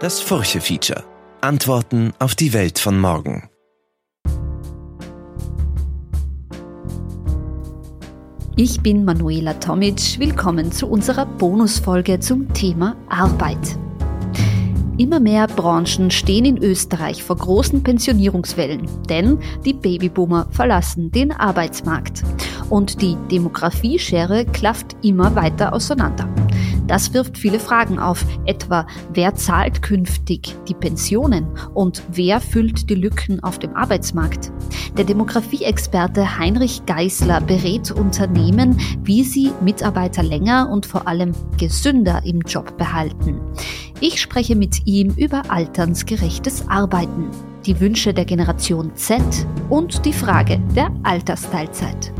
Das Furche-Feature. Antworten auf die Welt von morgen. Ich bin Manuela Tomic. Willkommen zu unserer Bonusfolge zum Thema Arbeit. Immer mehr Branchen stehen in Österreich vor großen Pensionierungswellen, denn die Babyboomer verlassen den Arbeitsmarkt. Und die Demografieschere klafft immer weiter auseinander. Das wirft viele Fragen auf, etwa wer zahlt künftig die Pensionen und wer füllt die Lücken auf dem Arbeitsmarkt? Der Demografie-Experte Heinrich Geissler berät Unternehmen, wie sie Mitarbeiter länger und vor allem gesünder im Job behalten. Ich spreche mit ihm über altersgerechtes Arbeiten, die Wünsche der Generation Z und die Frage der Altersteilzeit.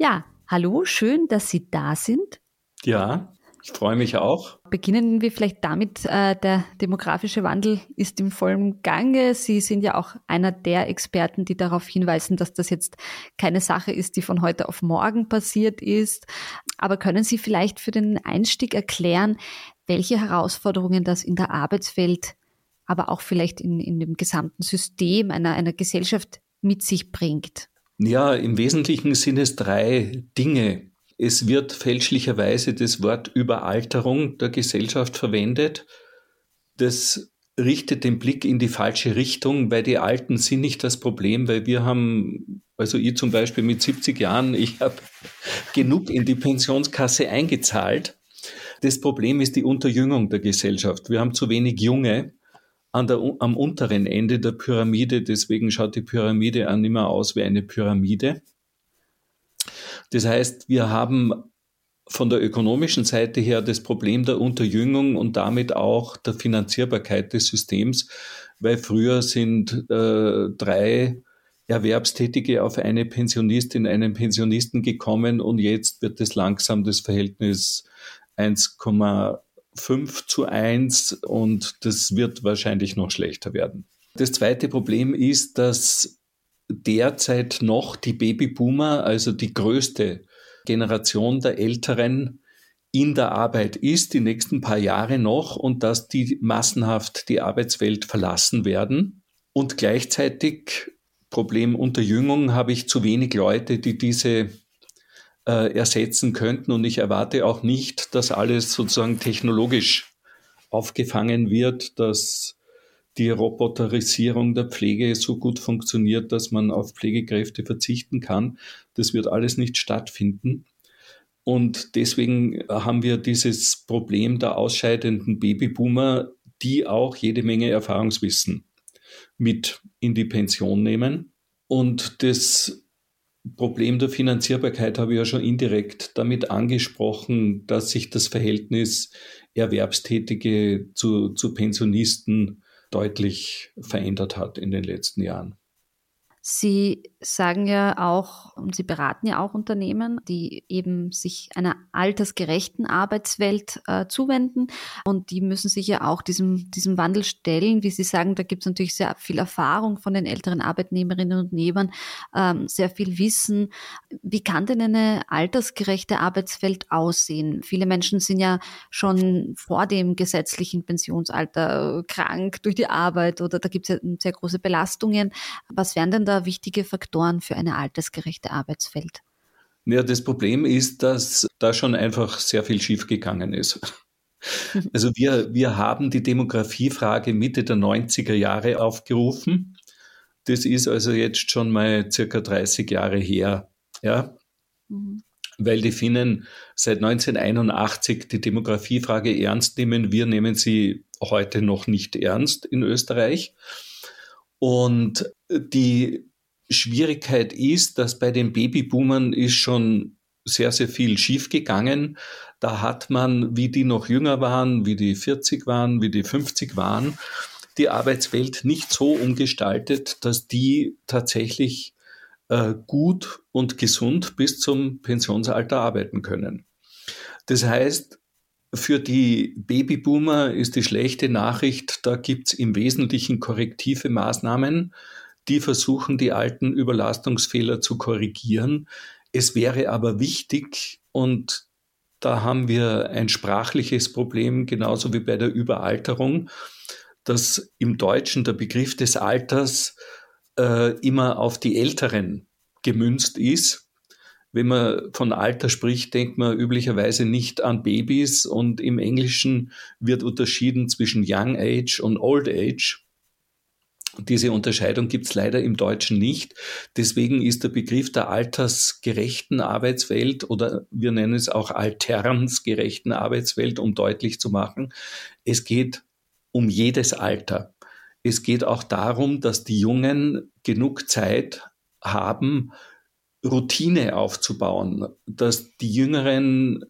Ja, hallo, schön, dass Sie da sind. Ja, ich freue mich auch. Beginnen wir vielleicht damit, der demografische Wandel ist im vollen Gange. Sie sind ja auch einer der Experten, die darauf hinweisen, dass das jetzt keine Sache ist, die von heute auf morgen passiert ist. Aber können Sie vielleicht für den Einstieg erklären, welche Herausforderungen das in der Arbeitswelt, aber auch vielleicht in dem gesamten System einer Gesellschaft mit sich bringt? Ja, im Wesentlichen sind es drei Dinge. Es wird fälschlicherweise das Wort Überalterung der Gesellschaft verwendet. Das richtet den Blick in die falsche Richtung, weil die Alten sind nicht das Problem, weil wir haben, also ich zum Beispiel mit 70 Jahren, ich habe genug in die Pensionskasse eingezahlt. Das Problem ist die Unterjüngung der Gesellschaft. Wir haben zu wenig Junge am unteren Ende der Pyramide, deswegen schaut die Pyramide auch nicht mehr aus wie eine Pyramide. Das heißt, wir haben von der ökonomischen Seite her das Problem der Unterjüngung und damit auch der Finanzierbarkeit des Systems, weil früher sind drei Erwerbstätige auf eine Pensionistin, einen Pensionisten gekommen und jetzt wird es langsam das Verhältnis 1,5 zu 1 und das wird wahrscheinlich noch schlechter werden. Das zweite Problem ist, dass derzeit noch die Babyboomer, also die größte Generation der Älteren, in der Arbeit ist, die nächsten paar Jahre noch, und dass die massenhaft die Arbeitswelt verlassen werden. Und gleichzeitig, Problem Unterjüngung, habe ich zu wenig Leute, die diese ersetzen könnten, und ich erwarte auch nicht, dass alles sozusagen technologisch aufgefangen wird, dass die Roboterisierung der Pflege so gut funktioniert, dass man auf Pflegekräfte verzichten kann. Das wird alles nicht stattfinden. Und deswegen haben wir dieses Problem der ausscheidenden Babyboomer, die auch jede Menge Erfahrungswissen mit in die Pension nehmen. Und das Problem der Finanzierbarkeit habe ich ja schon indirekt damit angesprochen, dass sich das Verhältnis Erwerbstätige zu Pensionisten deutlich verändert hat in den letzten Jahren. Sie sagen ja auch, und Sie beraten ja auch Unternehmen, die eben sich einer altersgerechten Arbeitswelt zuwenden, und die müssen sich ja auch diesem Wandel stellen. Wie Sie sagen, da gibt es natürlich sehr viel Erfahrung von den älteren Arbeitnehmerinnen und Arbeitnehmern, sehr viel Wissen. Wie kann denn eine altersgerechte Arbeitswelt aussehen? Viele Menschen sind ja schon vor dem gesetzlichen Pensionsalter krank durch die Arbeit oder da gibt es ja sehr große Belastungen. Was wären denn da wichtige Faktoren für eine altersgerechte Arbeitswelt? Ja, das Problem ist, dass da schon einfach sehr viel schiefgegangen ist. Also wir haben die Demografiefrage Mitte der 90er Jahre aufgerufen. Das ist also jetzt schon mal circa 30 Jahre her, ja? Mhm. Weil die Finnen seit 1981 die Demografiefrage ernst nehmen. Wir nehmen sie heute noch nicht ernst in Österreich. Und die Schwierigkeit ist, dass bei den Babyboomern ist schon sehr, sehr viel schiefgegangen. Da hat man, wie die noch jünger waren, wie die 40 waren, wie die 50 waren, die Arbeitswelt nicht so umgestaltet, dass die tatsächlich gut und gesund bis zum Pensionsalter arbeiten können. Das heißt, für die Babyboomer ist die schlechte Nachricht, da gibt's im Wesentlichen korrektive Maßnahmen, die versuchen, die alten Überlastungsfehler zu korrigieren. Es wäre aber wichtig, und Da haben wir ein sprachliches Problem, genauso wie bei der Überalterung, dass im Deutschen der Begriff des Alters immer auf die Älteren gemünzt ist. Wenn man von Alter spricht, denkt man üblicherweise nicht an Babys, und im Englischen wird unterschieden zwischen Young Age und Old Age. Diese Unterscheidung gibt es leider im Deutschen nicht. Deswegen ist der Begriff der altersgerechten Arbeitswelt, oder wir nennen es auch alternsgerechten Arbeitswelt, um deutlich zu machen, es geht um jedes Alter. Es geht auch darum, dass die Jungen genug Zeit haben, Routine aufzubauen, dass die Jüngeren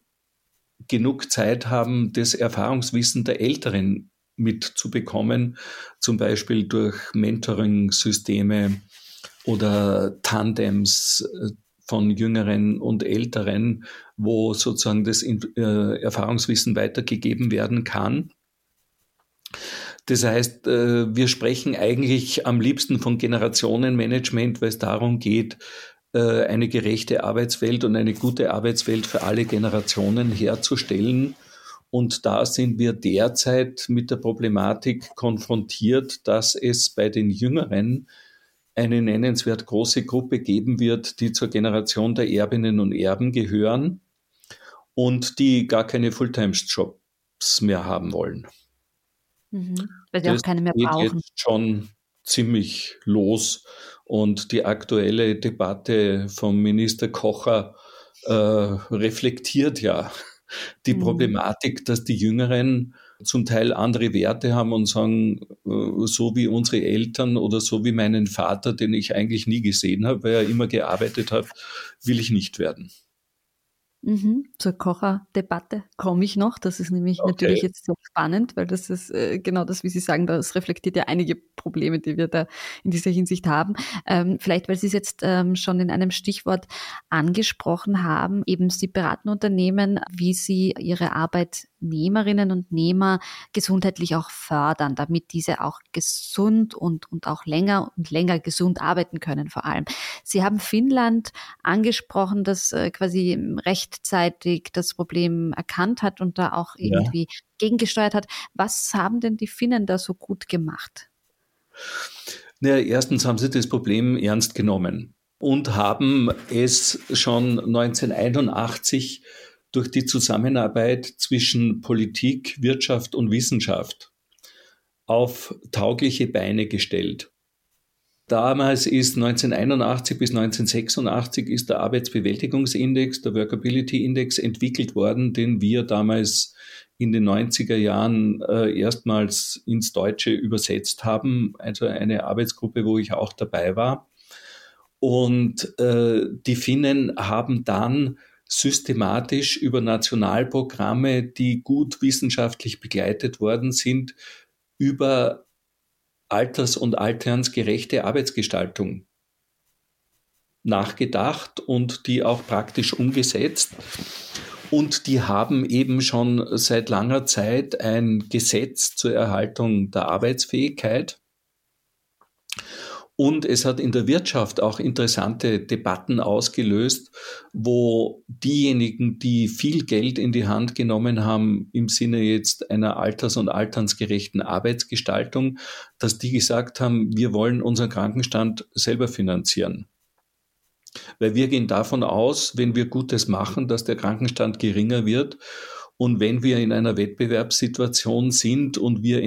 genug Zeit haben, das Erfahrungswissen der Älteren mitzubekommen, zum Beispiel durch Mentoring-Systeme oder Tandems von Jüngeren und Älteren, wo sozusagen das Erfahrungswissen weitergegeben werden kann. Das heißt, wir sprechen eigentlich am liebsten von Generationenmanagement, weil es darum geht, eine gerechte Arbeitswelt und eine gute Arbeitswelt für alle Generationen herzustellen. Und da sind wir derzeit mit der Problematik konfrontiert, dass es bei den Jüngeren eine nennenswert große Gruppe geben wird, die zur Generation der Erbinnen und Erben gehören und die gar keine Fulltime-Jobs mehr haben wollen. Mhm. Weil sie auch keine mehr brauchen. Das geht jetzt schon ziemlich los. Und die aktuelle Debatte vom Minister Kocher reflektiert ja die Problematik, dass die Jüngeren zum Teil andere Werte haben und sagen, so wie unsere Eltern oder so wie meinen Vater, den ich eigentlich nie gesehen habe, weil er immer gearbeitet hat, will ich nicht werden. Mhm. Zur Kocher-Debatte komme ich noch. Das ist nämlich natürlich jetzt sehr spannend, weil das ist genau das, wie Sie sagen, das reflektiert ja einige Probleme, die wir da in dieser Hinsicht haben. Vielleicht, weil Sie es jetzt schon in einem Stichwort angesprochen haben, eben Sie beraten Unternehmen, wie sie ihre Arbeitnehmerinnen und Nehmer gesundheitlich auch fördern, damit diese auch gesund und auch länger gesund arbeiten können vor allem. Sie haben Finnland angesprochen, das quasi rechtzeitig das Problem erkannt hat und da auch irgendwie gegengesteuert hat. Was haben denn die Finnen da so gut gemacht? Na, erstens haben sie das Problem ernst genommen und haben es schon 1981 durch die Zusammenarbeit zwischen Politik, Wirtschaft und Wissenschaft auf taugliche Beine gestellt. Damals ist 1981 bis 1986 ist der Arbeitsbewältigungsindex, der Workability Index, entwickelt worden, den wir damals in den 90er Jahren erstmals ins Deutsche übersetzt haben. Also eine Arbeitsgruppe, wo ich auch dabei war. Und die Finnen haben dann systematisch über Nationalprogramme, die gut wissenschaftlich begleitet worden sind, über alters- und alternsgerechte Arbeitsgestaltung nachgedacht und die auch praktisch umgesetzt. Und die haben eben schon seit langer Zeit ein Gesetz zur Erhaltung der Arbeitsfähigkeit. Und es hat in der Wirtschaft auch interessante Debatten ausgelöst, wo diejenigen, die viel Geld in die Hand genommen haben, im Sinne jetzt einer alters- und altersgerechten Arbeitsgestaltung, dass die gesagt haben, wir wollen unseren Krankenstand selber finanzieren. Weil wir gehen davon aus, wenn wir Gutes machen, dass der Krankenstand geringer wird. Und wenn wir in einer Wettbewerbssituation sind und wir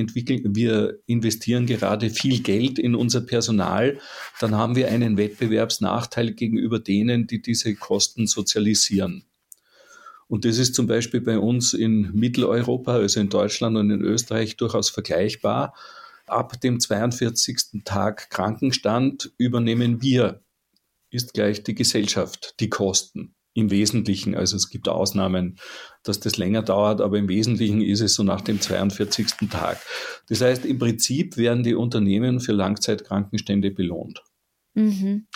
investieren gerade viel Geld in unser Personal, dann haben wir einen Wettbewerbsnachteil gegenüber denen, die diese Kosten sozialisieren. Und das ist zum Beispiel bei uns in Mitteleuropa, also in Deutschland und in Österreich, durchaus vergleichbar. Ab dem 42. Tag Krankenstand übernehmen wir, ist gleich die Gesellschaft, die Kosten. Im Wesentlichen, also es gibt Ausnahmen, dass das länger dauert, aber im Wesentlichen ist es so nach dem 42. Tag. Das heißt, im Prinzip werden die Unternehmen für Langzeitkrankenstände belohnt. Mhm.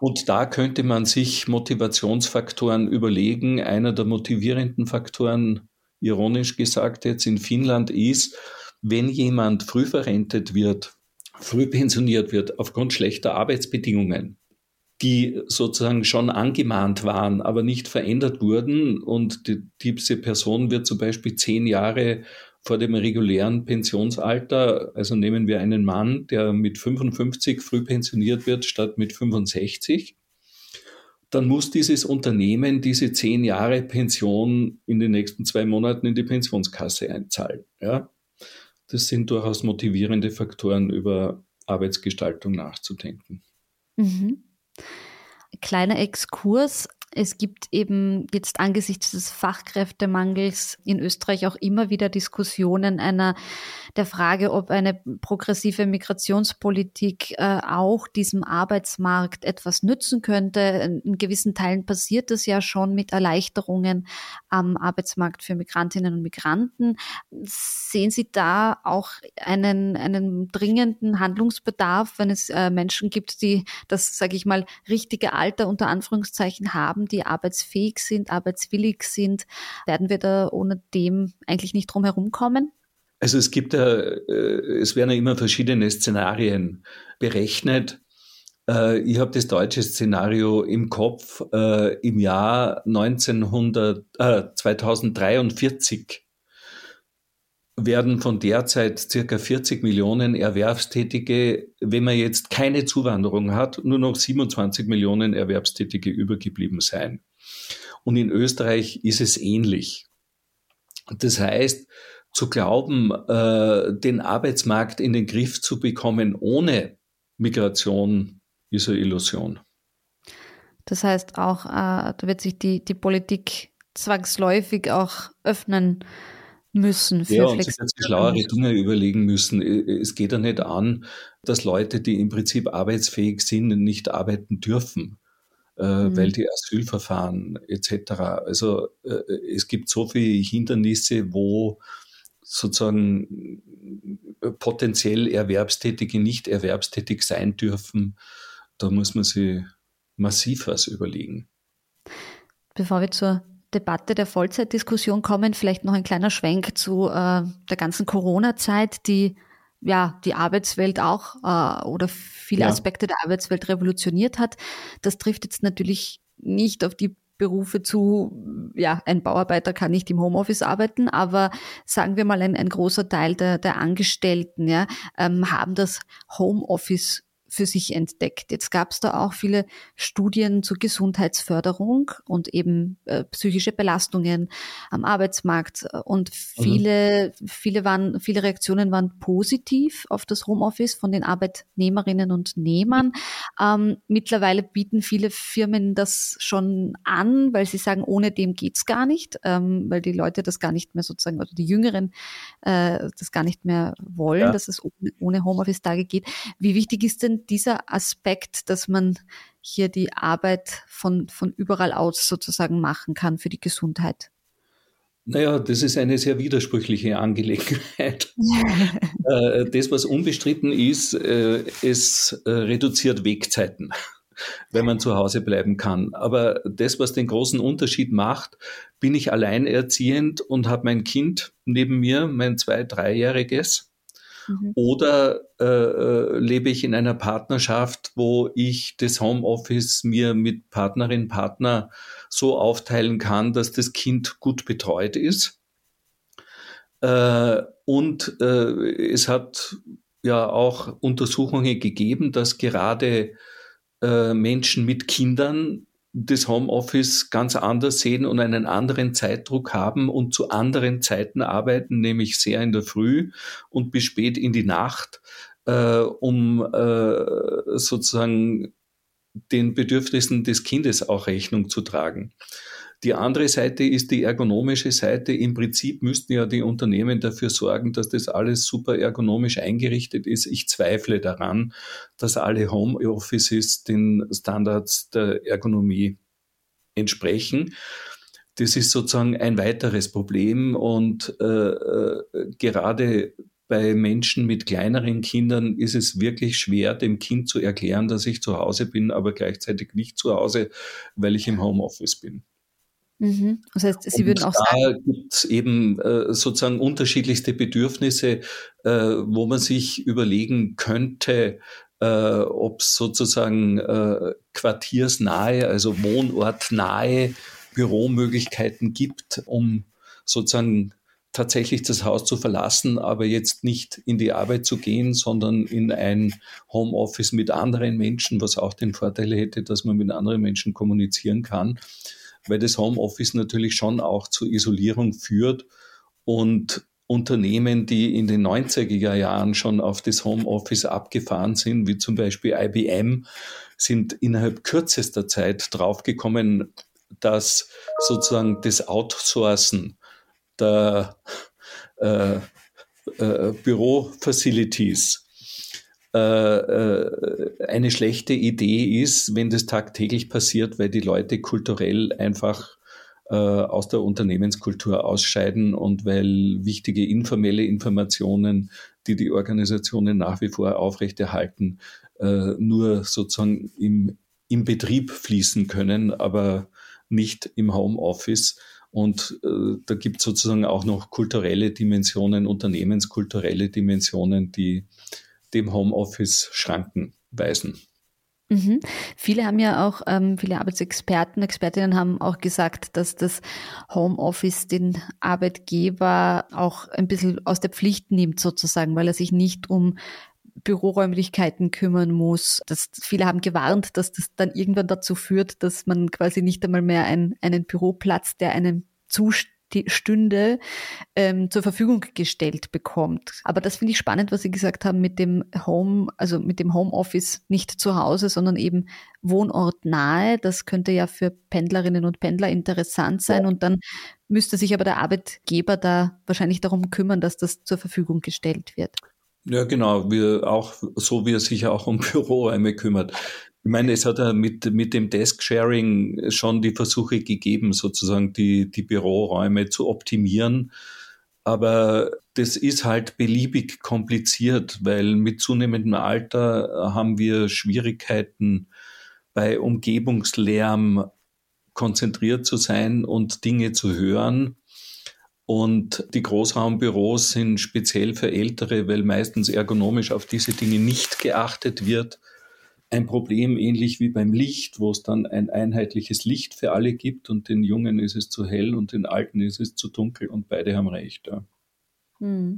Und da könnte man sich Motivationsfaktoren überlegen. Einer der motivierenden Faktoren, ironisch gesagt jetzt in Finnland, ist, wenn jemand früh verrentet wird, früh pensioniert wird aufgrund schlechter Arbeitsbedingungen, die sozusagen schon angemahnt waren, aber nicht verändert wurden. Und diese Person wird zum Beispiel 10 Jahre vor dem regulären Pensionsalter, also nehmen wir einen Mann, der mit 55 früh pensioniert wird, statt mit 65, dann muss dieses Unternehmen diese 10 Jahre Pension in den nächsten 2 Monaten in die Pensionskasse einzahlen. Ja? Das sind durchaus motivierende Faktoren, über Arbeitsgestaltung nachzudenken. Mhm. Kleiner Exkurs. Es gibt eben jetzt angesichts des Fachkräftemangels in Österreich auch immer wieder Diskussionen der Frage, ob eine progressive Migrationspolitik auch diesem Arbeitsmarkt etwas nützen könnte. In gewissen Teilen passiert das ja schon mit Erleichterungen am Arbeitsmarkt für Migrantinnen und Migranten. Sehen Sie da auch einen dringenden Handlungsbedarf, wenn es Menschen gibt, die das, sage ich mal, richtige Alter unter Anführungszeichen haben, die arbeitsfähig sind, arbeitswillig sind? Werden wir da ohne dem eigentlich nicht drum herum kommen? Also es werden ja immer verschiedene Szenarien berechnet. Ich habe das deutsche Szenario im Kopf. Im Jahr 2043 werden von derzeit ca. 40 Millionen Erwerbstätige, wenn man jetzt keine Zuwanderung hat, nur noch 27 Millionen Erwerbstätige übergeblieben sein. Und in Österreich ist es ähnlich. Das heißt, zu glauben, den Arbeitsmarkt in den Griff zu bekommen ohne Migration, ist eine Illusion. Das heißt auch, da wird sich die Politik zwangsläufig auch öffnen müssen. Ja, und sich ganz schlauere Dinge überlegen müssen. Es geht ja nicht an, dass Leute, die im Prinzip arbeitsfähig sind, nicht arbeiten dürfen, weil die Asylverfahren etc. Also es gibt so viele Hindernisse, wo sozusagen potenziell Erwerbstätige nicht erwerbstätig sein dürfen. Da muss man sich massiv was überlegen. Bevor wir zur Debatte der Vollzeitdiskussion kommen, vielleicht noch ein kleiner Schwenk zu der ganzen Corona-Zeit, die ja die Arbeitswelt auch oder viele Aspekte der Arbeitswelt revolutioniert hat. Das trifft jetzt natürlich nicht auf die Berufe zu, ja, ein Bauarbeiter kann nicht im Homeoffice arbeiten, aber sagen wir mal, ein großer Teil der Angestellten haben das Homeoffice für sich entdeckt. Jetzt gab es da auch viele Studien zur Gesundheitsförderung und eben psychische Belastungen am Arbeitsmarkt und viele Reaktionen waren positiv auf das Homeoffice von den Arbeitnehmerinnen und Nehmern. Mittlerweile bieten viele Firmen das schon an, weil sie sagen, ohne dem geht's gar nicht, weil die Leute das gar nicht mehr sozusagen, oder also die Jüngeren das gar nicht mehr wollen, dass es ohne Homeoffice-Tage geht. Wie wichtig ist denn dieser Aspekt, dass man hier die Arbeit von überall aus sozusagen machen kann für die Gesundheit? Naja, das ist eine sehr widersprüchliche Angelegenheit. Das, was unbestritten ist, es reduziert Wegzeiten, wenn man zu Hause bleiben kann. Aber das, was den großen Unterschied macht, bin ich alleinerziehend und habe mein Kind neben mir, mein 2-, 3-jähriges. Oder lebe ich in einer Partnerschaft, wo ich das Homeoffice mir mit Partnerin, Partner so aufteilen kann, dass das Kind gut betreut ist. Es hat ja auch Untersuchungen gegeben, dass gerade Menschen mit Kindern das Homeoffice ganz anders sehen und einen anderen Zeitdruck haben und zu anderen Zeiten arbeiten, nämlich sehr in der Früh und bis spät in die Nacht, um sozusagen den Bedürfnissen des Kindes auch Rechnung zu tragen. Die andere Seite ist die ergonomische Seite. Im Prinzip müssten ja die Unternehmen dafür sorgen, dass das alles super ergonomisch eingerichtet ist. Ich zweifle daran, dass alle Homeoffices den Standards der Ergonomie entsprechen. Das ist sozusagen ein weiteres Problem und gerade bei Menschen mit kleineren Kindern ist es wirklich schwer, dem Kind zu erklären, dass ich zu Hause bin, aber gleichzeitig nicht zu Hause, weil ich im Homeoffice bin. Mhm. Das heißt, Sie würden auch sagen, da gibt es eben sozusagen unterschiedlichste Bedürfnisse, wo man sich überlegen könnte, ob es sozusagen quartiersnahe, also wohnortnahe Büromöglichkeiten gibt, um sozusagen tatsächlich das Haus zu verlassen, aber jetzt nicht in die Arbeit zu gehen, sondern in ein Homeoffice mit anderen Menschen, was auch den Vorteil hätte, dass man mit anderen Menschen kommunizieren kann, weil das Homeoffice natürlich schon auch zur Isolierung führt. Und Unternehmen, die in den 90er Jahren schon auf das Homeoffice abgefahren sind, wie zum Beispiel IBM, sind innerhalb kürzester Zeit draufgekommen, dass sozusagen das Outsourcen der Bürofacilities eine schlechte Idee ist, wenn das tagtäglich passiert, weil die Leute kulturell einfach aus der Unternehmenskultur ausscheiden und weil wichtige informelle Informationen, die die Organisationen nach wie vor aufrechterhalten, nur sozusagen im Betrieb fließen können, aber nicht im Homeoffice. Und da gibt es sozusagen auch noch kulturelle Dimensionen, unternehmenskulturelle Dimensionen, die dem Homeoffice Schranken weisen. Mhm. Viele haben ja auch, viele Arbeitsexperten, Expertinnen haben auch gesagt, dass das Homeoffice den Arbeitgeber auch ein bisschen aus der Pflicht nimmt sozusagen, weil er sich nicht um Büroräumlichkeiten kümmern muss. Viele haben gewarnt, dass das dann irgendwann dazu führt, dass man quasi nicht einmal mehr einen Büroplatz, der einem zustünde, zur Verfügung gestellt bekommt. Aber das finde ich spannend, was Sie gesagt haben mit dem Homeoffice nicht zu Hause, sondern eben wohnortnahe. Das könnte ja für Pendlerinnen und Pendler interessant sein. Und dann müsste sich aber der Arbeitgeber da wahrscheinlich darum kümmern, dass das zur Verfügung gestellt wird. Ja, genau, wie er sich auch um Büroräume kümmert. Ich meine, es hat ja mit dem Desk-Sharing schon die Versuche gegeben, sozusagen die Büroräume zu optimieren. Aber das ist halt beliebig kompliziert, weil mit zunehmendem Alter haben wir Schwierigkeiten, bei Umgebungslärm konzentriert zu sein und Dinge zu hören. Und die Großraumbüros sind speziell für Ältere, weil meistens ergonomisch auf diese Dinge nicht geachtet wird. Ein Problem ähnlich wie beim Licht, wo es dann ein einheitliches Licht für alle gibt und den Jungen ist es zu hell und den Alten ist es zu dunkel und beide haben recht. Ja. So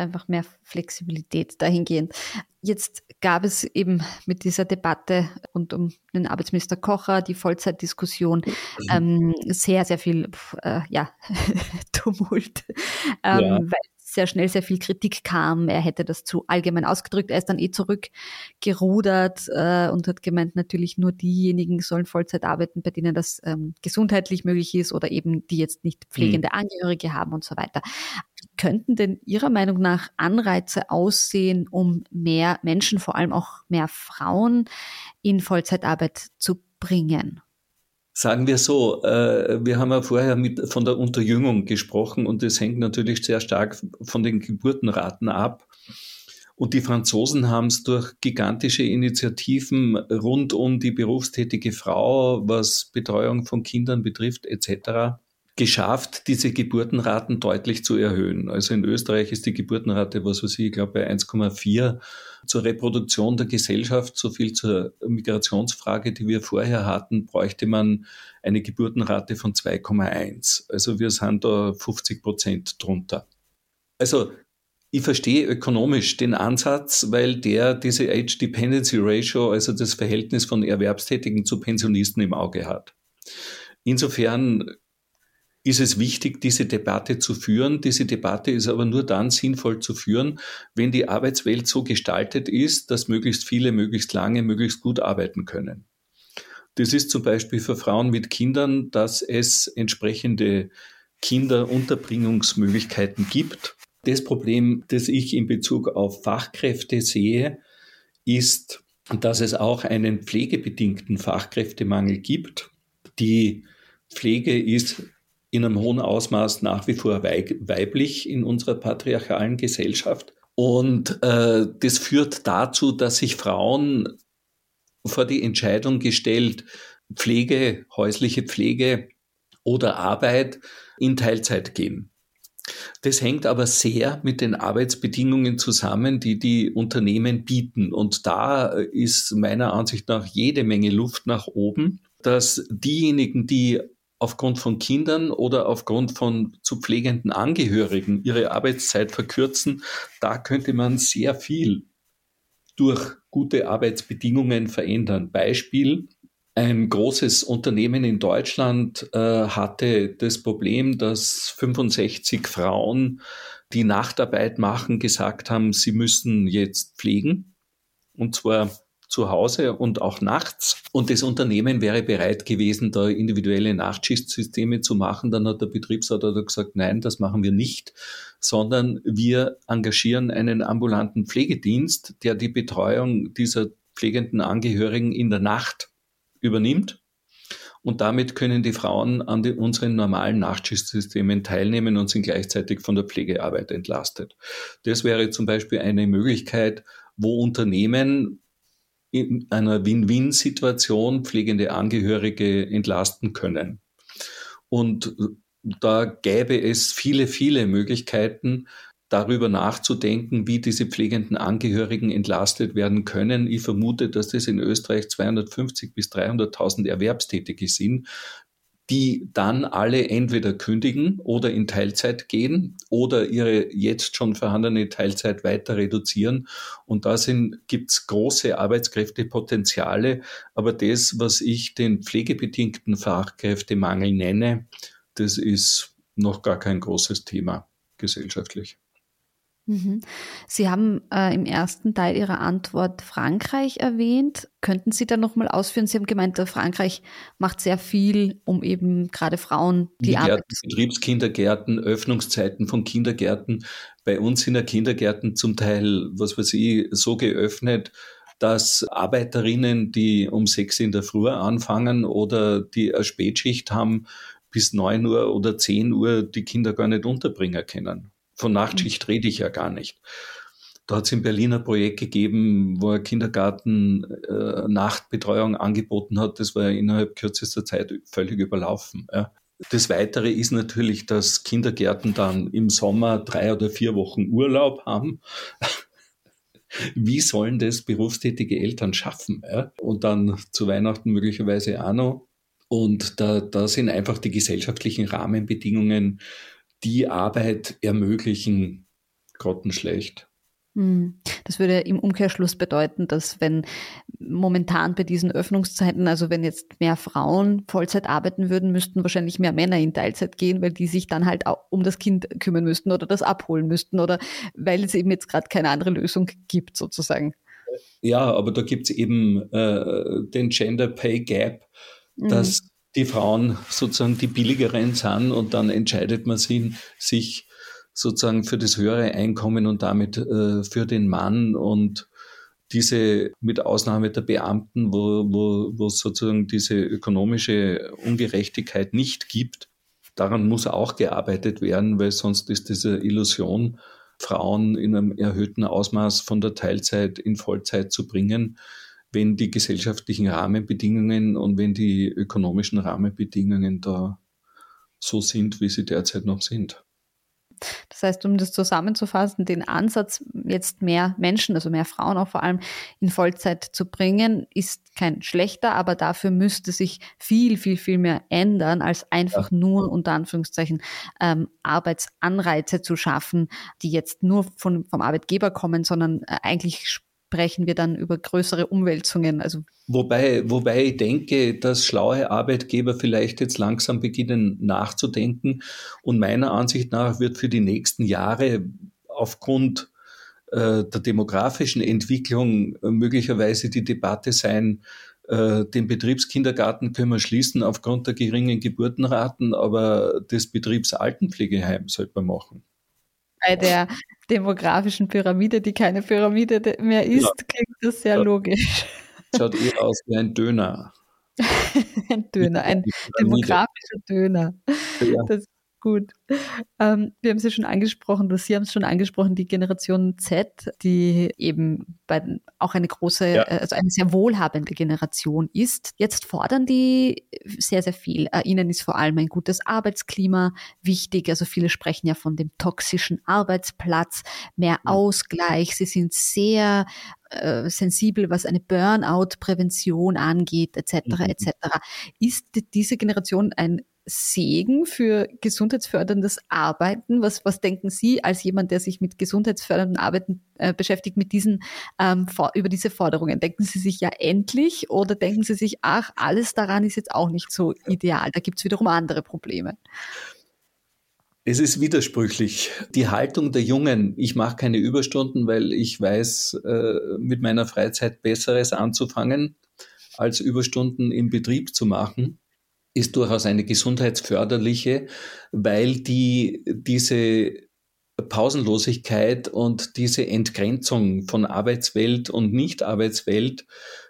einfach mehr Flexibilität dahingehend. Jetzt gab es eben mit dieser Debatte rund um den Arbeitsminister Kocher, die Vollzeitdiskussion, sehr, sehr viel Tumult, weil sehr schnell sehr viel Kritik kam. Er hätte das zu allgemein ausgedrückt. Er ist dann zurückgerudert und hat gemeint, natürlich nur diejenigen sollen Vollzeit arbeiten, bei denen das gesundheitlich möglich ist oder eben die jetzt nicht pflegende Angehörige haben und so weiter. Wie könnten denn Ihrer Meinung nach Anreize aussehen, um mehr Menschen, vor allem auch mehr Frauen, in Vollzeitarbeit zu bringen? Sagen wir so, wir haben ja vorher von der Unterjüngung gesprochen und das hängt natürlich sehr stark von den Geburtenraten ab. Und die Franzosen haben es durch gigantische Initiativen rund um die berufstätige Frau, was Betreuung von Kindern betrifft etc., geschafft, diese Geburtenraten deutlich zu erhöhen. Also in Österreich ist die Geburtenrate, ich glaube bei 1,4. Zur Reproduktion der Gesellschaft, so viel zur Migrationsfrage, die wir vorher hatten, bräuchte man eine Geburtenrate von 2,1. Also wir sind da 50% drunter. Also ich verstehe ökonomisch den Ansatz, weil diese Age-Dependency-Ratio, also das Verhältnis von Erwerbstätigen zu Pensionisten im Auge hat. Insofern ist es wichtig, diese Debatte zu führen. Diese Debatte ist aber nur dann sinnvoll zu führen, wenn die Arbeitswelt so gestaltet ist, dass möglichst viele, möglichst lange, möglichst gut arbeiten können. Das ist zum Beispiel für Frauen mit Kindern, dass es entsprechende Kinderunterbringungsmöglichkeiten gibt. Das Problem, das ich in Bezug auf Fachkräfte sehe, ist, dass es auch einen pflegebedingten Fachkräftemangel gibt. Die Pflege ist in einem hohen Ausmaß nach wie vor weiblich in unserer patriarchalen Gesellschaft. Und das führt dazu, dass sich Frauen vor die Entscheidung gestellt, häusliche Pflege oder Arbeit in Teilzeit geben. Das hängt aber sehr mit den Arbeitsbedingungen zusammen, die die Unternehmen bieten. Und da ist meiner Ansicht nach jede Menge Luft nach oben, dass diejenigen, die aufgrund von Kindern oder aufgrund von zu pflegenden Angehörigen ihre Arbeitszeit verkürzen, da könnte man sehr viel durch gute Arbeitsbedingungen verändern. Beispiel: Ein großes Unternehmen in Deutschland hatte das Problem, dass 65 Frauen, die Nachtarbeit machen, gesagt haben, sie müssen jetzt pflegen, und zwar zu Hause und auch nachts. Und das Unternehmen wäre bereit gewesen, da individuelle Nachtschichtsysteme zu machen. Dann hat der Betriebsrat gesagt, nein, das machen wir nicht, sondern wir engagieren einen ambulanten Pflegedienst, der die Betreuung dieser pflegenden Angehörigen in der Nacht übernimmt, und damit können die Frauen an unseren normalen Nachtschichtsystemen teilnehmen und sind gleichzeitig von der Pflegearbeit entlastet. Das wäre zum Beispiel eine Möglichkeit, wo Unternehmen in einer Win-Win-Situation pflegende Angehörige entlasten können. Und da gäbe es viele, viele Möglichkeiten, darüber nachzudenken, wie diese pflegenden Angehörigen entlastet werden können. Ich vermute, dass das in Österreich 250.000 bis 300.000 Erwerbstätige sind, die dann alle entweder kündigen oder in Teilzeit gehen oder ihre jetzt schon vorhandene Teilzeit weiter reduzieren. Und da gibt's große Arbeitskräftepotenziale. Aber das, was ich den pflegebedingten Fachkräftemangel nenne, das ist noch gar kein großes Thema gesellschaftlich. Sie haben im ersten Teil Ihrer Antwort Frankreich erwähnt. Könnten Sie da nochmal ausführen? Sie haben gemeint, Frankreich macht sehr viel, um eben gerade Frauen die Arbeit. Betriebskindergärten, Öffnungszeiten von Kindergärten. Bei uns sind ja Kindergärten zum Teil, was weiß ich, so geöffnet, dass Arbeiterinnen, die um 6 in der Früh anfangen oder die eine Spätschicht haben, bis 9 Uhr oder 10 Uhr die Kinder gar nicht unterbringen können. Von Nachtschicht rede ich ja gar nicht. Da hat es in Berlin ein Projekt gegeben, wo ein Kindergarten Nachtbetreuung angeboten hat. Das war innerhalb kürzester Zeit völlig überlaufen. Ja. Das Weitere ist natürlich, dass Kindergärten dann im Sommer 3 oder 4 Wochen Urlaub haben. Wie sollen das berufstätige Eltern schaffen? Ja? Und dann zu Weihnachten möglicherweise auch noch. Und da sind einfach die gesellschaftlichen Rahmenbedingungen, die Arbeit ermöglichen, grottenschlecht. Das würde im Umkehrschluss bedeuten, dass wenn momentan bei diesen Öffnungszeiten, also wenn jetzt mehr Frauen Vollzeit arbeiten würden, müssten wahrscheinlich mehr Männer in Teilzeit gehen, weil die sich dann halt auch um das Kind kümmern müssten oder das abholen müssten oder weil es eben jetzt gerade keine andere Lösung gibt sozusagen. Ja, aber da gibt es eben den Gender Pay Gap, dass die Frauen sozusagen die billigeren sind und dann entscheidet man sich sozusagen für das höhere Einkommen und damit für den Mann, und diese, mit Ausnahme der Beamten, wo sozusagen diese ökonomische Ungerechtigkeit nicht gibt, daran muss auch gearbeitet werden, weil sonst ist diese Illusion, Frauen in einem erhöhten Ausmaß von der Teilzeit in Vollzeit zu bringen, wenn die gesellschaftlichen Rahmenbedingungen und wenn die ökonomischen Rahmenbedingungen da so sind, wie sie derzeit noch sind. Das heißt, um das zusammenzufassen, den Ansatz, jetzt mehr Menschen, also mehr Frauen auch vor allem, in Vollzeit zu bringen, ist kein schlechter, aber dafür müsste sich viel, viel, viel mehr ändern, als einfach nur, unter Anführungszeichen, Arbeitsanreize zu schaffen, die jetzt nur vom Arbeitgeber kommen, sondern eigentlich sprechen wir dann über größere Umwälzungen. Also Wobei ich denke, dass schlaue Arbeitgeber vielleicht jetzt langsam beginnen nachzudenken. Und meiner Ansicht nach wird für die nächsten Jahre aufgrund der demografischen Entwicklung möglicherweise die Debatte sein, den Betriebskindergarten können wir schließen aufgrund der geringen Geburtenraten, aber das Betriebsaltenpflegeheim sollte man machen. Bei der demografischen Pyramide, die keine Pyramide mehr ist, klingt das sehr logisch. Schaut eher aus wie ein Döner. Ein demografischer Döner. Ja. Das Gut. Wir haben sie schon angesprochen, oder Sie haben es schon angesprochen, die Generation Z, die eben auch eine große, also eine sehr wohlhabende Generation ist. Jetzt fordern die sehr, sehr viel. Ihnen ist vor allem ein gutes Arbeitsklima wichtig. Also viele sprechen ja von dem toxischen Arbeitsplatz, mehr Ausgleich. Sie sind sehr sensibel, was eine Burnout-Prävention angeht, etc., etc. Ist diese Generation ein Segen für gesundheitsförderndes Arbeiten? Was denken Sie als jemand, der sich mit gesundheitsförderndem Arbeiten beschäftigt, mit diesen über diese Forderungen? Denken Sie sich ja endlich oder denken Sie sich, ach, alles daran ist jetzt auch nicht so ideal, da gibt es wiederum andere Probleme? Es ist widersprüchlich. Die Haltung der Jungen, ich mache keine Überstunden, weil ich weiß, mit meiner Freizeit Besseres anzufangen, als Überstunden im Betrieb zu machen, ist durchaus eine gesundheitsförderliche, weil diese Pausenlosigkeit und diese Entgrenzung von Arbeitswelt und Nicht-Arbeitswelt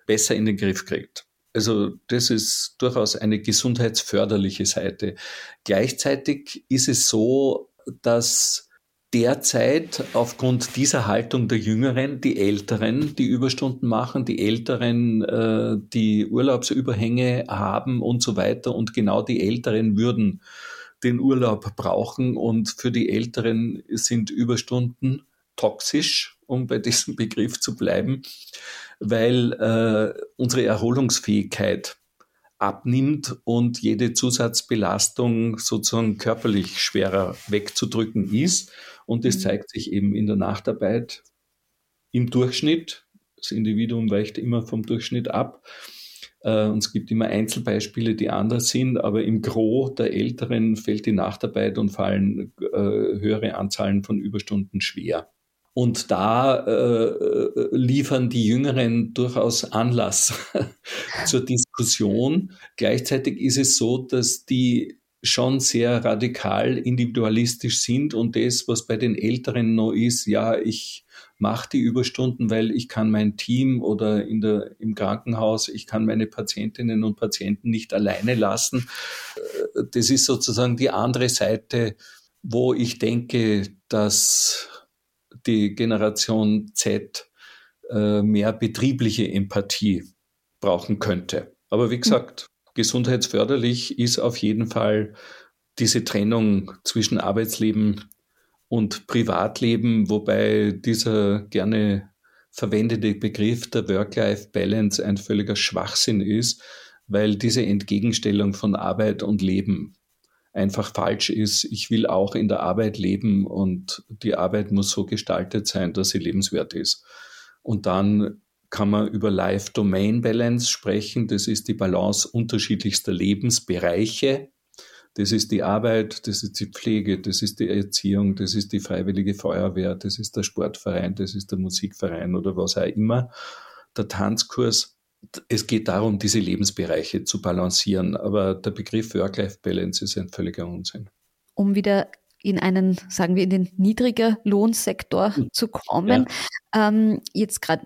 besser in den Griff kriegt. Also das ist durchaus eine gesundheitsförderliche Seite. Gleichzeitig ist es so, dass derzeit aufgrund dieser Haltung der Jüngeren, die Älteren, die Überstunden machen, die Älteren, die Urlaubsüberhänge haben und so weiter, und genau die Älteren würden den Urlaub brauchen, und für die Älteren sind Überstunden toxisch, um bei diesem Begriff zu bleiben, weil unsere Erholungsfähigkeit abnimmt und jede Zusatzbelastung sozusagen körperlich schwerer wegzudrücken ist. Und das zeigt sich eben in der Nachtarbeit im Durchschnitt. Das Individuum weicht immer vom Durchschnitt ab. Und es gibt immer Einzelbeispiele, die anders sind, aber im Gros der Älteren fällt die Nachtarbeit und fallen höhere Anzahlen von Überstunden schwer. Und da liefern die Jüngeren durchaus Anlass zur Diskussion. Gleichzeitig ist es so, dass die schon sehr radikal individualistisch sind und das, was bei den Älteren noch ist, ja, ich mache die Überstunden, weil ich kann mein Team oder im Krankenhaus, ich kann meine Patientinnen und Patienten nicht alleine lassen. Das ist sozusagen die andere Seite, wo ich denke, dass die Generation Z mehr betriebliche Empathie brauchen könnte. Aber wie gesagt, gesundheitsförderlich ist auf jeden Fall diese Trennung zwischen Arbeitsleben und Privatleben, wobei dieser gerne verwendete Begriff der Work-Life-Balance ein völliger Schwachsinn ist, weil diese Entgegenstellung von Arbeit und Leben einfach falsch ist. Ich will auch in der Arbeit leben und die Arbeit muss so gestaltet sein, dass sie lebenswert ist. Und dann kann man über Life-Domain-Balance sprechen. Das ist die Balance unterschiedlichster Lebensbereiche. Das ist die Arbeit, das ist die Pflege, das ist die Erziehung, das ist die Freiwillige Feuerwehr, das ist der Sportverein, das ist der Musikverein oder was auch immer, der Tanzkurs. Es geht darum, diese Lebensbereiche zu balancieren, aber der Begriff Work-Life-Balance ist ein völliger Unsinn. Um wieder in einen, sagen wir, in den Niedrigerlohnsektor zu kommen. Ja. Jetzt gerade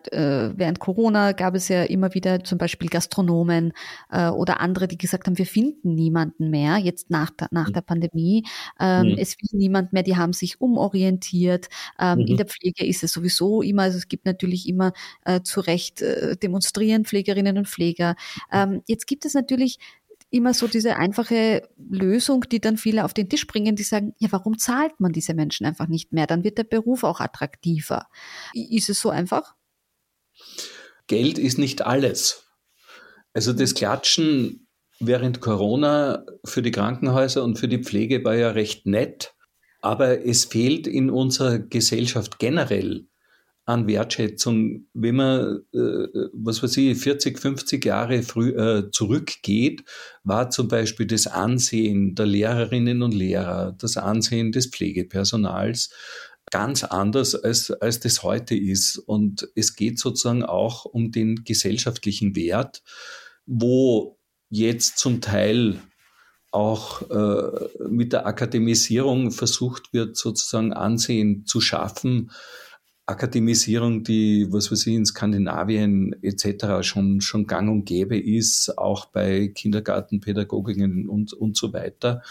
während Corona gab es ja immer wieder zum Beispiel Gastronomen oder andere, die gesagt haben, wir finden niemanden mehr, jetzt nach der Pandemie. Es will niemand mehr, die haben sich umorientiert. In der Pflege ist es sowieso immer, also es gibt natürlich immer zu Recht demonstrieren Pflegerinnen und Pfleger. Jetzt gibt es natürlich immer so diese einfache Lösung, die dann viele auf den Tisch bringen, die sagen, ja, warum zahlt man diese Menschen einfach nicht mehr? Dann wird der Beruf auch attraktiver. Ist es so einfach? Geld ist nicht alles. Also das Klatschen während Corona für die Krankenhäuser und für die Pflege war ja recht nett, aber es fehlt in unserer Gesellschaft generell an Wertschätzung. Wenn man, 40, 50 Jahre zurückgeht, war zum Beispiel das Ansehen der Lehrerinnen und Lehrer, das Ansehen des Pflegepersonals ganz anders, als das heute ist. Und es geht sozusagen auch um den gesellschaftlichen Wert, wo jetzt zum Teil auch mit der Akademisierung versucht wird, sozusagen Ansehen zu schaffen, Akademisierung, die, in Skandinavien etc. schon gang und gäbe ist, auch bei Kindergartenpädagoginnen und so weiter.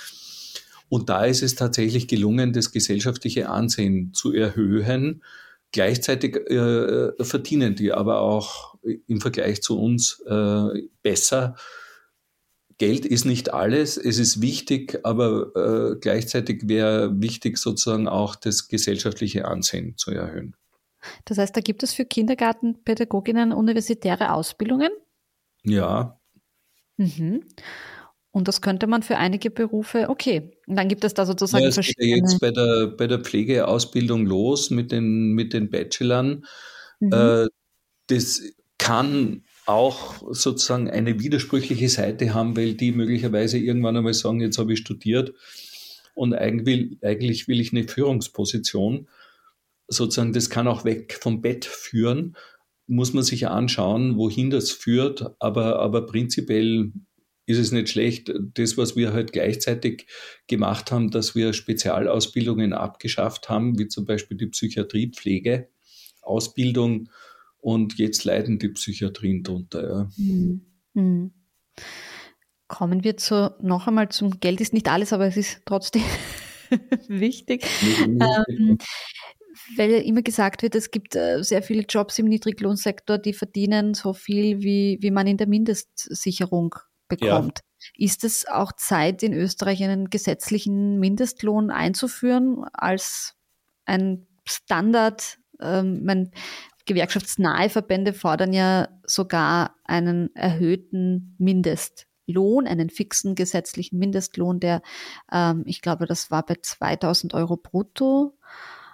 Und da ist es tatsächlich gelungen, das gesellschaftliche Ansehen zu erhöhen. Gleichzeitig verdienen die aber auch im Vergleich zu uns besser. Geld ist nicht alles, es ist wichtig, aber gleichzeitig wäre wichtig, sozusagen auch das gesellschaftliche Ansehen zu erhöhen. Das heißt, da gibt es für Kindergartenpädagoginnen universitäre Ausbildungen? Ja. Mhm. Und das könnte man für einige Berufe, okay. Und dann gibt es da sozusagen verschiedene... Ja, es geht ja jetzt bei der Pflegeausbildung los mit den Bachelorn. Mhm. Das kann auch sozusagen eine widersprüchliche Seite haben, weil die möglicherweise irgendwann einmal sagen, jetzt habe ich studiert und eigentlich will ich eine Führungsposition. Sozusagen, das kann auch weg vom Bett führen. Muss man sich ja anschauen, wohin das führt, aber prinzipiell... ist es nicht schlecht, das, was wir halt gleichzeitig gemacht haben, dass wir Spezialausbildungen abgeschafft haben, wie zum Beispiel die Psychiatriepflegeausbildung, und jetzt leiden die Psychiatrien drunter. Ja. Mhm. Kommen wir noch einmal zum Geld ist nicht alles, aber es ist trotzdem wichtig. Weil ja immer gesagt wird, es gibt sehr viele Jobs im Niedriglohnsektor, die verdienen so viel, wie man in der Mindestsicherung bekommt. Ja. Ist es auch Zeit, in Österreich einen gesetzlichen Mindestlohn einzuführen als ein Standard? Gewerkschaftsnahe Verbände fordern ja sogar einen erhöhten Mindestlohn, einen fixen gesetzlichen Mindestlohn, der, ich glaube, das war bei 2000 Euro brutto.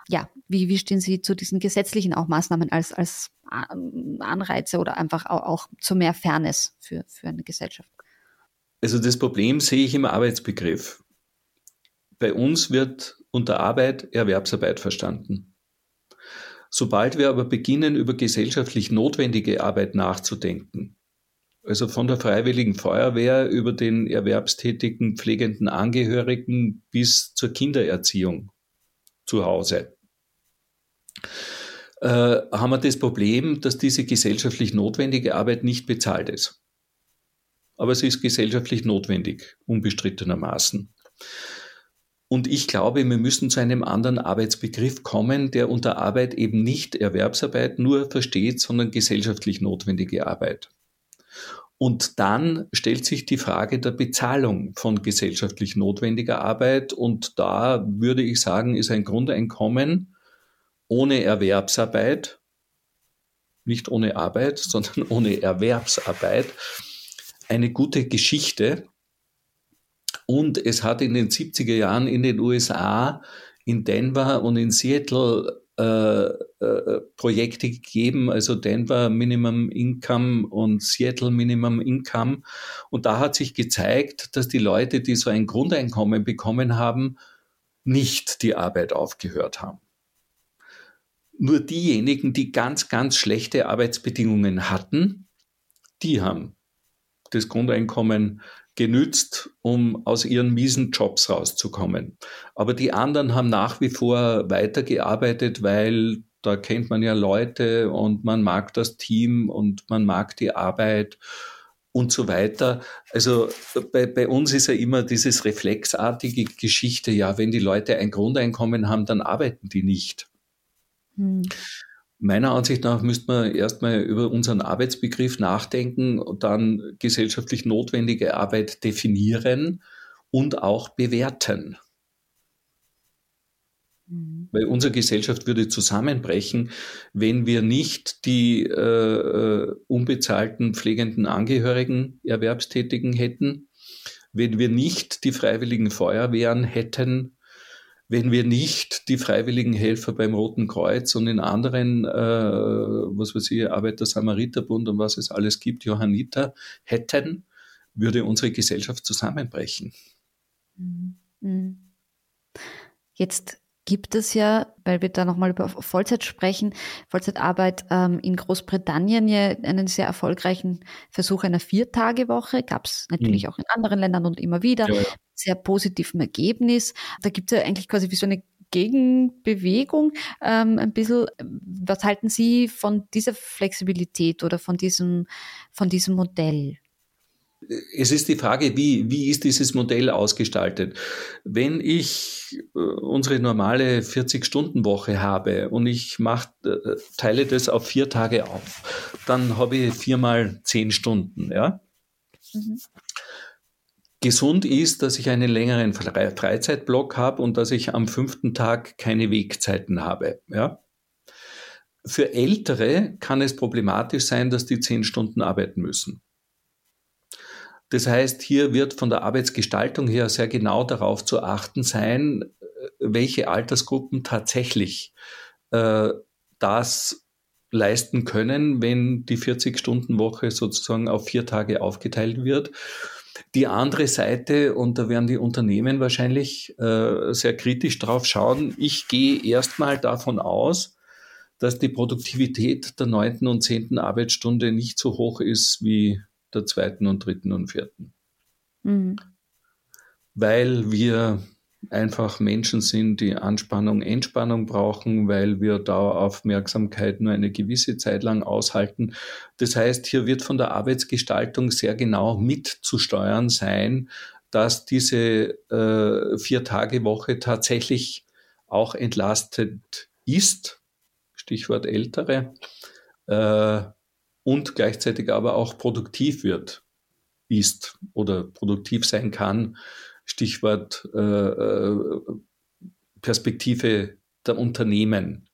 Ja, wie stehen Sie zu diesen gesetzlichen auch Maßnahmen als Anreize oder einfach auch zu mehr Fairness für eine Gesellschaft? Also das Problem sehe ich im Arbeitsbegriff. Bei uns wird unter Arbeit Erwerbsarbeit verstanden. Sobald wir aber beginnen, über gesellschaftlich notwendige Arbeit nachzudenken, also von der Freiwilligen Feuerwehr über den erwerbstätigen pflegenden Angehörigen bis zur Kindererziehung zu Hause, haben wir das Problem, dass diese gesellschaftlich notwendige Arbeit nicht bezahlt ist. Aber sie ist gesellschaftlich notwendig, unbestrittenermaßen. Und ich glaube, wir müssen zu einem anderen Arbeitsbegriff kommen, der unter Arbeit eben nicht Erwerbsarbeit nur versteht, sondern gesellschaftlich notwendige Arbeit. Und dann stellt sich die Frage der Bezahlung von gesellschaftlich notwendiger Arbeit. Und da würde ich sagen, ist ein Grundeinkommen ohne Erwerbsarbeit, nicht ohne Arbeit, sondern ohne Erwerbsarbeit, eine gute Geschichte. Und es hat in den 70er Jahren in den USA, in Denver und in Seattle Projekte gegeben, also Denver Minimum Income und Seattle Minimum Income. Und da hat sich gezeigt, dass die Leute, die so ein Grundeinkommen bekommen haben, nicht die Arbeit aufgehört haben. Nur diejenigen, die ganz, ganz schlechte Arbeitsbedingungen hatten, die haben das Grundeinkommen genützt, um aus ihren miesen Jobs rauszukommen. Aber die anderen haben nach wie vor weitergearbeitet, weil da kennt man ja Leute und man mag das Team und man mag die Arbeit und so weiter. Also bei uns ist ja immer dieses reflexartige Geschichte, ja, wenn die Leute ein Grundeinkommen haben, dann arbeiten die nicht. Hm. Meiner Ansicht nach müsste man erstmal über unseren Arbeitsbegriff nachdenken und dann gesellschaftlich notwendige Arbeit definieren und auch bewerten. Mhm. Weil unsere Gesellschaft würde zusammenbrechen, wenn wir nicht die unbezahlten pflegenden Angehörigen, Erwerbstätigen hätten, wenn wir nicht die freiwilligen Feuerwehren hätten, wenn wir nicht die freiwilligen Helfer beim Roten Kreuz und in anderen, was weiß ich, Arbeiter-Samariter-Bund und was es alles gibt, Johanniter, hätten, würde unsere Gesellschaft zusammenbrechen. Jetzt gibt es ja, weil wir da nochmal über Vollzeit sprechen, Vollzeitarbeit in Großbritannien ja einen sehr erfolgreichen Versuch einer 4-Tage-Woche, gab es natürlich auch in anderen Ländern und immer wieder, ja. Sehr positivem Ergebnis. Da gibt es ja eigentlich quasi wie so eine Gegenbewegung ein bisschen. Was halten Sie von dieser Flexibilität oder von diesem Modell? es ist die Frage, wie ist dieses Modell ausgestaltet? Wenn ich unsere normale 40-Stunden-Woche habe und ich teile das auf 4 Tage auf, dann habe ich 4 mal 10 Stunden. Ja? Mhm. Gesund ist, dass ich einen längeren Freizeitblock habe und dass ich am 5. Tag keine Wegzeiten habe. Ja? Für Ältere kann es problematisch sein, dass die 10 Stunden arbeiten müssen. Das heißt, hier wird von der Arbeitsgestaltung her sehr genau darauf zu achten sein, welche Altersgruppen tatsächlich das leisten können, wenn die 40-Stunden-Woche sozusagen auf 4 Tage aufgeteilt wird. Die andere Seite, und da werden die Unternehmen wahrscheinlich sehr kritisch drauf schauen, ich gehe erstmal davon aus, dass die Produktivität der 9. und 10. Arbeitsstunde nicht so hoch ist wie der 2., 3. und 4. Mhm. Weil wir einfach Menschen sind, die Anspannung, Entspannung brauchen, weil wir Daueraufmerksamkeit nur eine gewisse Zeit lang aushalten. Das heißt, hier wird von der Arbeitsgestaltung sehr genau mitzusteuern sein, dass diese 4-Tage-Woche tatsächlich auch entlastet ist, Stichwort Ältere, und gleichzeitig aber auch produktiv ist oder produktiv sein kann, Stichwort Perspektive der Unternehmen.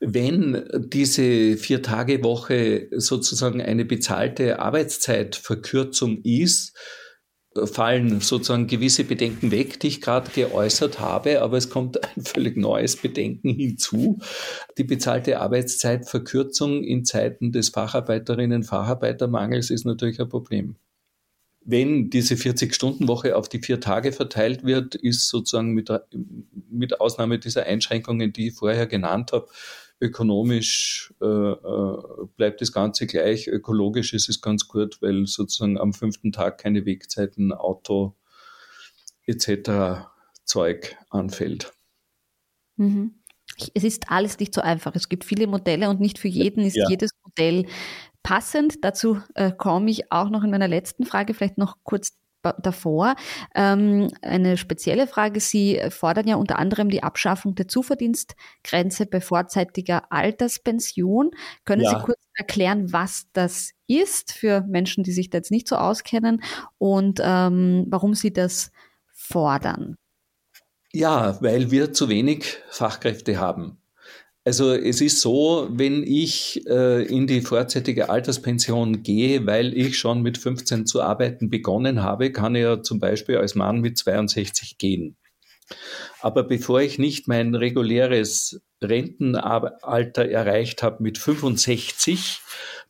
Wenn diese 4-Tage-Woche sozusagen eine bezahlte Arbeitszeitverkürzung ist, fallen sozusagen gewisse Bedenken weg, die ich gerade geäußert habe, aber es kommt ein völlig neues Bedenken hinzu. Die bezahlte Arbeitszeitverkürzung in Zeiten des Facharbeiterinnen- und Facharbeitermangels ist natürlich ein Problem. Wenn diese 40-Stunden-Woche auf die 4 Tage verteilt wird, ist sozusagen mit Ausnahme dieser Einschränkungen, die ich vorher genannt habe, ökonomisch bleibt das Ganze gleich. Ökologisch ist es ganz gut, weil sozusagen am 5. Tag keine Wegzeiten, Auto etc. Zeug anfällt. Mhm. Es ist alles nicht so einfach. Es gibt viele Modelle und nicht für jeden ist jedes Modell passend. Dazu komme ich auch noch in meiner letzten Frage, vielleicht noch kurz davor. Eine spezielle Frage. Sie fordern ja unter anderem die Abschaffung der Zuverdienstgrenze bei vorzeitiger Alterspension. Können Sie kurz erklären, was das ist für Menschen, die sich da jetzt nicht so auskennen und warum Sie das fordern? Ja, weil wir zu wenig Fachkräfte haben. Also es ist so, wenn ich in die vorzeitige Alterspension gehe, weil ich schon mit 15 zu arbeiten begonnen habe, kann ich ja zum Beispiel als Mann mit 62 gehen. Aber bevor ich nicht mein reguläres Rentenalter erreicht habe mit 65,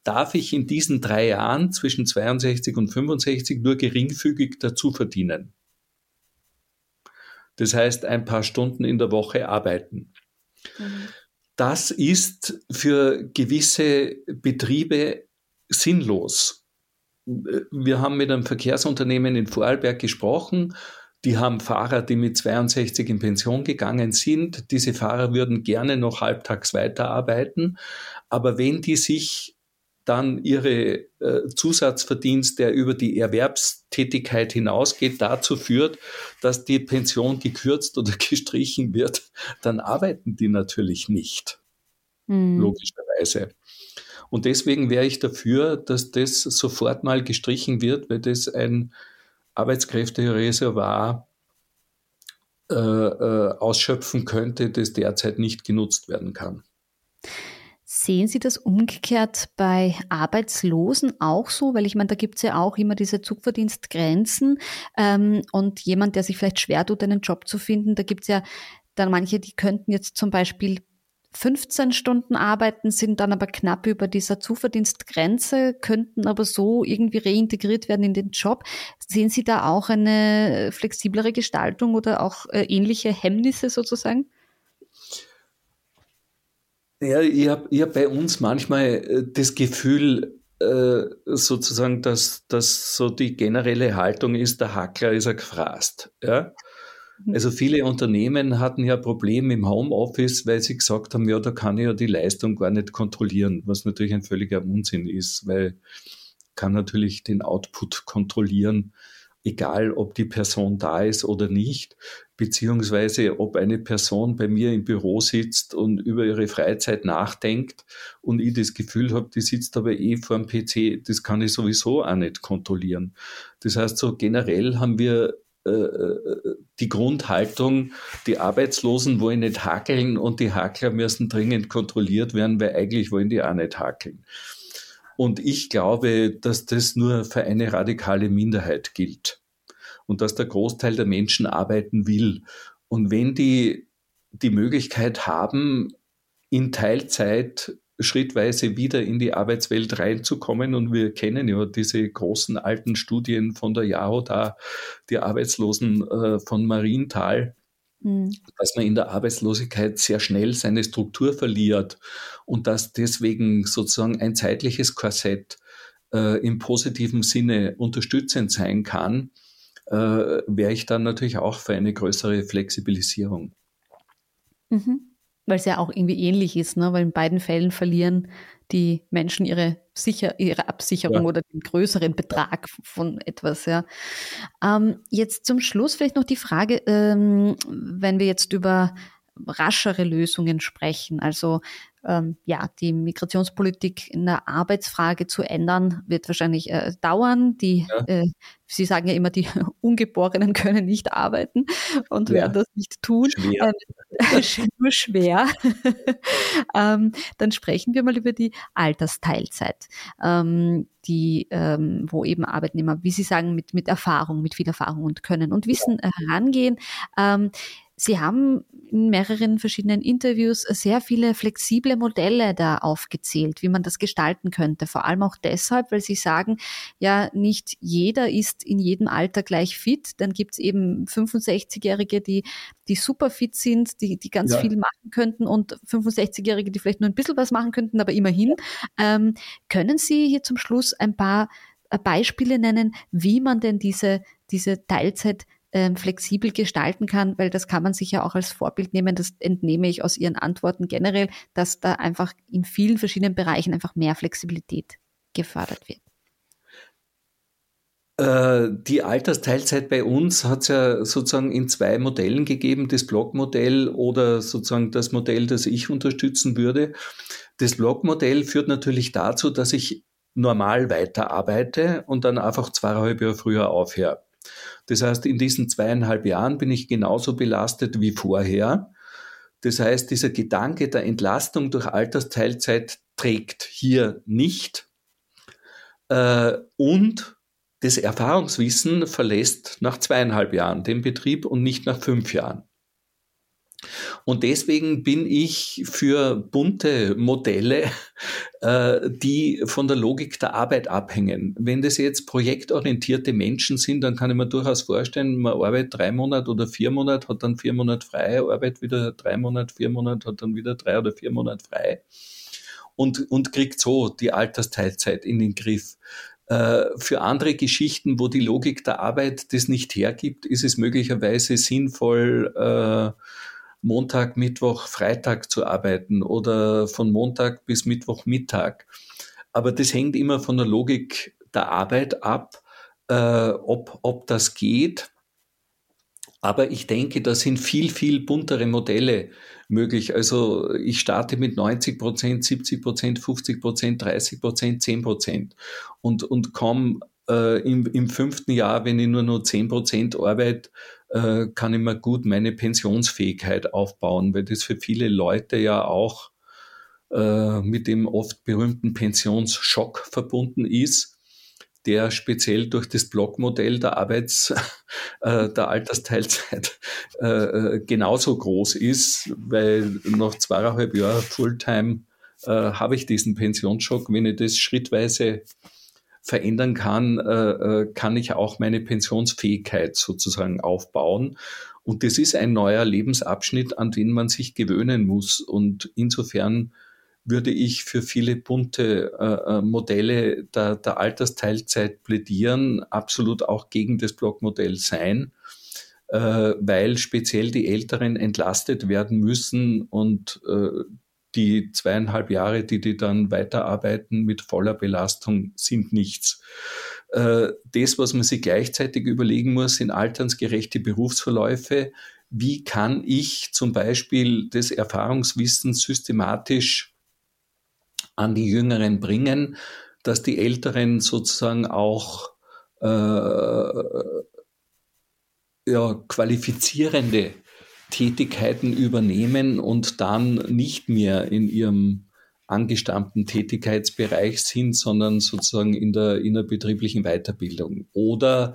darf ich in diesen 3 Jahren zwischen 62 und 65 nur geringfügig dazu verdienen. Das heißt, ein paar Stunden in der Woche arbeiten. Mhm. Das ist für gewisse Betriebe sinnlos. Wir haben mit einem Verkehrsunternehmen in Vorarlberg gesprochen. Die haben Fahrer, die mit 62 in Pension gegangen sind. Diese Fahrer würden gerne noch halbtags weiterarbeiten. Aber wenn die sich dann ihre Zusatzverdienst, der über die Erwerbstätigkeit hinausgeht, dazu führt, dass die Pension gekürzt oder gestrichen wird, dann arbeiten die natürlich nicht, logischerweise. Und deswegen wäre ich dafür, dass das sofort mal gestrichen wird, weil das ein Arbeitskräftereservoir ausschöpfen könnte, das derzeit nicht genutzt werden kann. Sehen Sie das umgekehrt bei Arbeitslosen auch so? Weil ich meine, da gibt es ja auch immer diese Zuverdienstgrenzen und jemand, der sich vielleicht schwer tut, einen Job zu finden, da gibt es ja dann manche, die könnten jetzt zum Beispiel 15 Stunden arbeiten, sind dann aber knapp über dieser Zuverdienstgrenze, könnten aber so irgendwie reintegriert werden in den Job. Sehen Sie da auch eine flexiblere Gestaltung oder auch ähnliche Hemmnisse sozusagen? Ja, ich hab bei uns manchmal das Gefühl, sozusagen, dass so die generelle Haltung ist, der Hackler ist ein Gefraßt. Ja? Also viele Unternehmen hatten ja Probleme im Homeoffice, weil sie gesagt haben, ja, da kann ich ja die Leistung gar nicht kontrollieren, was natürlich ein völliger Unsinn ist, weil kann natürlich den Output kontrollieren, egal ob die Person da ist oder nicht, beziehungsweise ob eine Person bei mir im Büro sitzt und über ihre Freizeit nachdenkt und ich das Gefühl habe, die sitzt aber eh vor dem PC, das kann ich sowieso auch nicht kontrollieren. Das heißt, so generell haben wir die Grundhaltung, die Arbeitslosen wollen nicht hakeln und die Hakler müssen dringend kontrolliert werden, weil eigentlich wollen die auch nicht hakeln. Und ich glaube, dass das nur für eine radikale Minderheit gilt und dass der Großteil der Menschen arbeiten will. Und wenn die die Möglichkeit haben, in Teilzeit schrittweise wieder in die Arbeitswelt reinzukommen, und wir kennen ja diese großen alten Studien von der JAHO da, die Arbeitslosen von Marienthal, dass man in der Arbeitslosigkeit sehr schnell seine Struktur verliert und dass deswegen sozusagen ein zeitliches Korsett im positiven Sinne unterstützend sein kann, wäre ich dann natürlich auch für eine größere Flexibilisierung. Mhm. Weil es ja auch irgendwie ähnlich ist, ne? Weil in beiden Fällen verlieren die Menschen ihre Absicherung oder den größeren Betrag von etwas. Ja. Jetzt zum Schluss vielleicht noch die Frage, wenn wir jetzt über raschere Lösungen sprechen, also die Migrationspolitik in der Arbeitsfrage zu ändern, wird wahrscheinlich dauern. Sie sagen ja immer, die Ungeborenen können nicht arbeiten und werden das nicht tun. Nur schwer. Dann sprechen wir mal über die Altersteilzeit, wo eben Arbeitnehmer, wie Sie sagen, mit Erfahrung, mit viel Erfahrung und Können und Wissen herangehen. Sie haben in mehreren verschiedenen Interviews sehr viele flexible Modelle da aufgezählt, wie man das gestalten könnte. Vor allem auch deshalb, weil Sie sagen, ja, nicht jeder ist in jedem Alter gleich fit. Dann gibt es eben 65-Jährige, die super fit sind, die ganz viel machen könnten, und 65-Jährige, die vielleicht nur ein bisschen was machen könnten, aber immerhin. Können Sie hier zum Schluss ein paar Beispiele nennen, wie man denn diese Teilzeit flexibel gestalten kann, weil das kann man sich ja auch als Vorbild nehmen, das entnehme ich aus Ihren Antworten generell, dass da einfach in vielen verschiedenen Bereichen einfach mehr Flexibilität gefördert wird. Die Altersteilzeit bei uns hat es ja sozusagen in zwei Modellen gegeben, das Blockmodell oder sozusagen das Modell, das ich unterstützen würde. Das Blockmodell führt natürlich dazu, dass ich normal weiterarbeite und dann einfach 2,5 Jahre früher aufhöre. Das heißt, in diesen 2,5 Jahren bin ich genauso belastet wie vorher. Das heißt, dieser Gedanke der Entlastung durch Altersteilzeit trägt hier nicht. Und das Erfahrungswissen verlässt nach 2,5 Jahren den Betrieb und nicht nach 5 Jahren. Und deswegen bin ich für bunte Modelle, die von der Logik der Arbeit abhängen. Wenn das jetzt projektorientierte Menschen sind, dann kann ich mir durchaus vorstellen, man arbeitet 3 Monate oder 4 Monate, hat dann 4 Monate frei, arbeitet wieder 3 Monate, 4 Monate, hat dann wieder 3 oder 4 Monate frei und kriegt so die Altersteilzeit in den Griff. Für andere Geschichten, wo die Logik der Arbeit das nicht hergibt, ist es möglicherweise sinnvoll, Montag, Mittwoch, Freitag zu arbeiten oder von Montag bis Mittwochmittag. Aber das hängt immer von der Logik der Arbeit ab, ob das geht. Aber ich denke, da sind viel, viel buntere Modelle möglich. Also ich starte mit 90%, 70%, 50%, 30%, 10% und komme im 5. Jahr, wenn ich nur noch 10% arbeite, kann ich mir gut meine Pensionsfähigkeit aufbauen, weil das für viele Leute ja auch mit dem oft berühmten Pensionsschock verbunden ist, der speziell durch das Blockmodell der Altersteilzeit genauso groß ist, weil nach 2,5 Jahren Fulltime habe ich diesen Pensionsschock. Wenn ich das schrittweise verändern kann, kann ich auch meine Pensionsfähigkeit sozusagen aufbauen. Und das ist ein neuer Lebensabschnitt, an den man sich gewöhnen muss. Und insofern würde ich für viele bunte Modelle der Altersteilzeit plädieren, absolut auch gegen das Blockmodell sein, weil speziell die Älteren entlastet werden müssen und die 2,5 Jahre, die die dann weiterarbeiten mit voller Belastung, sind nichts. Das, was man sich gleichzeitig überlegen muss, sind altersgerechte Berufsverläufe. Wie kann ich zum Beispiel das Erfahrungswissen systematisch an die Jüngeren bringen, dass die Älteren sozusagen auch qualifizierende Tätigkeiten übernehmen und dann nicht mehr in ihrem angestammten Tätigkeitsbereich sind, sondern sozusagen in der innerbetrieblichen Weiterbildung. Oder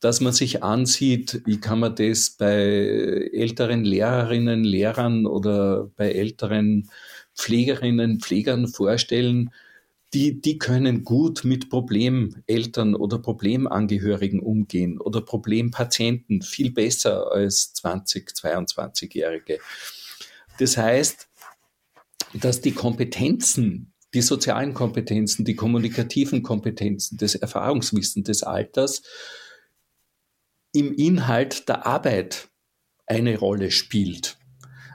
dass man sich ansieht, wie kann man das bei älteren Lehrerinnen, Lehrern oder bei älteren Pflegerinnen, Pflegern vorstellen, die können gut mit Problemeltern oder Problemangehörigen umgehen oder Problempatienten, viel besser als 20-, 22-Jährige. Das heißt, dass die Kompetenzen, die sozialen Kompetenzen, die kommunikativen Kompetenzen, das Erfahrungswissen des Alters im Inhalt der Arbeit eine Rolle spielt.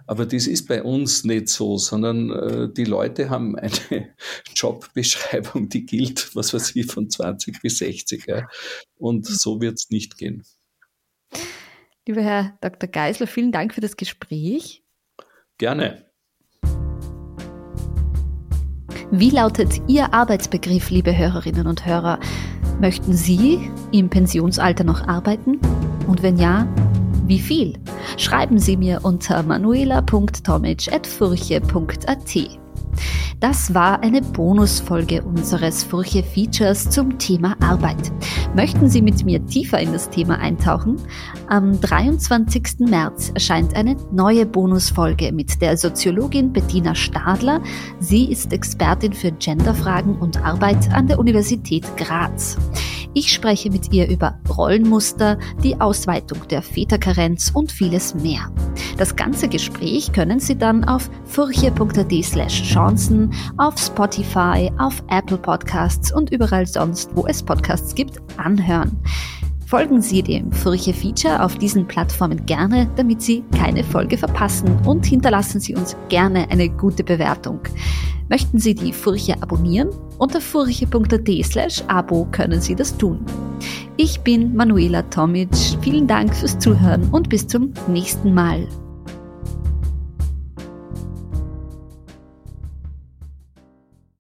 Aber das ist bei uns nicht so, sondern die Leute haben eine Jobbeschreibung, die gilt, was weiß ich, von 20 bis 60. Ja? Und so wird es nicht gehen. Lieber Herr Dr. Geissler, vielen Dank für das Gespräch. Gerne. Wie lautet Ihr Arbeitsbegriff, liebe Hörerinnen und Hörer? Möchten Sie im Pensionsalter noch arbeiten? Und wenn ja, wie viel? Schreiben Sie mir unter manuela.tomic@furche.at. Das war eine Bonusfolge unseres Furche-Features zum Thema Arbeit. Möchten Sie mit mir tiefer in das Thema eintauchen? Am 23. März erscheint eine neue Bonusfolge mit der Soziologin Bettina Stadler. Sie ist Expertin für Genderfragen und Arbeit an der Universität Graz. Ich spreche mit ihr über Rollenmuster, die Ausweitung der Väterkarenz und vieles mehr. Das ganze Gespräch können Sie dann auf furche.at/chancen, auf Spotify, auf Apple Podcasts und überall sonst, wo es Podcasts gibt, anhören. Folgen Sie dem Furche-Feature auf diesen Plattformen gerne, damit Sie keine Folge verpassen, und hinterlassen Sie uns gerne eine gute Bewertung. Möchten Sie die Furche abonnieren? Unter furche.at/abo können Sie das tun. Ich bin Manuela Tomic. Vielen Dank fürs Zuhören und bis zum nächsten Mal.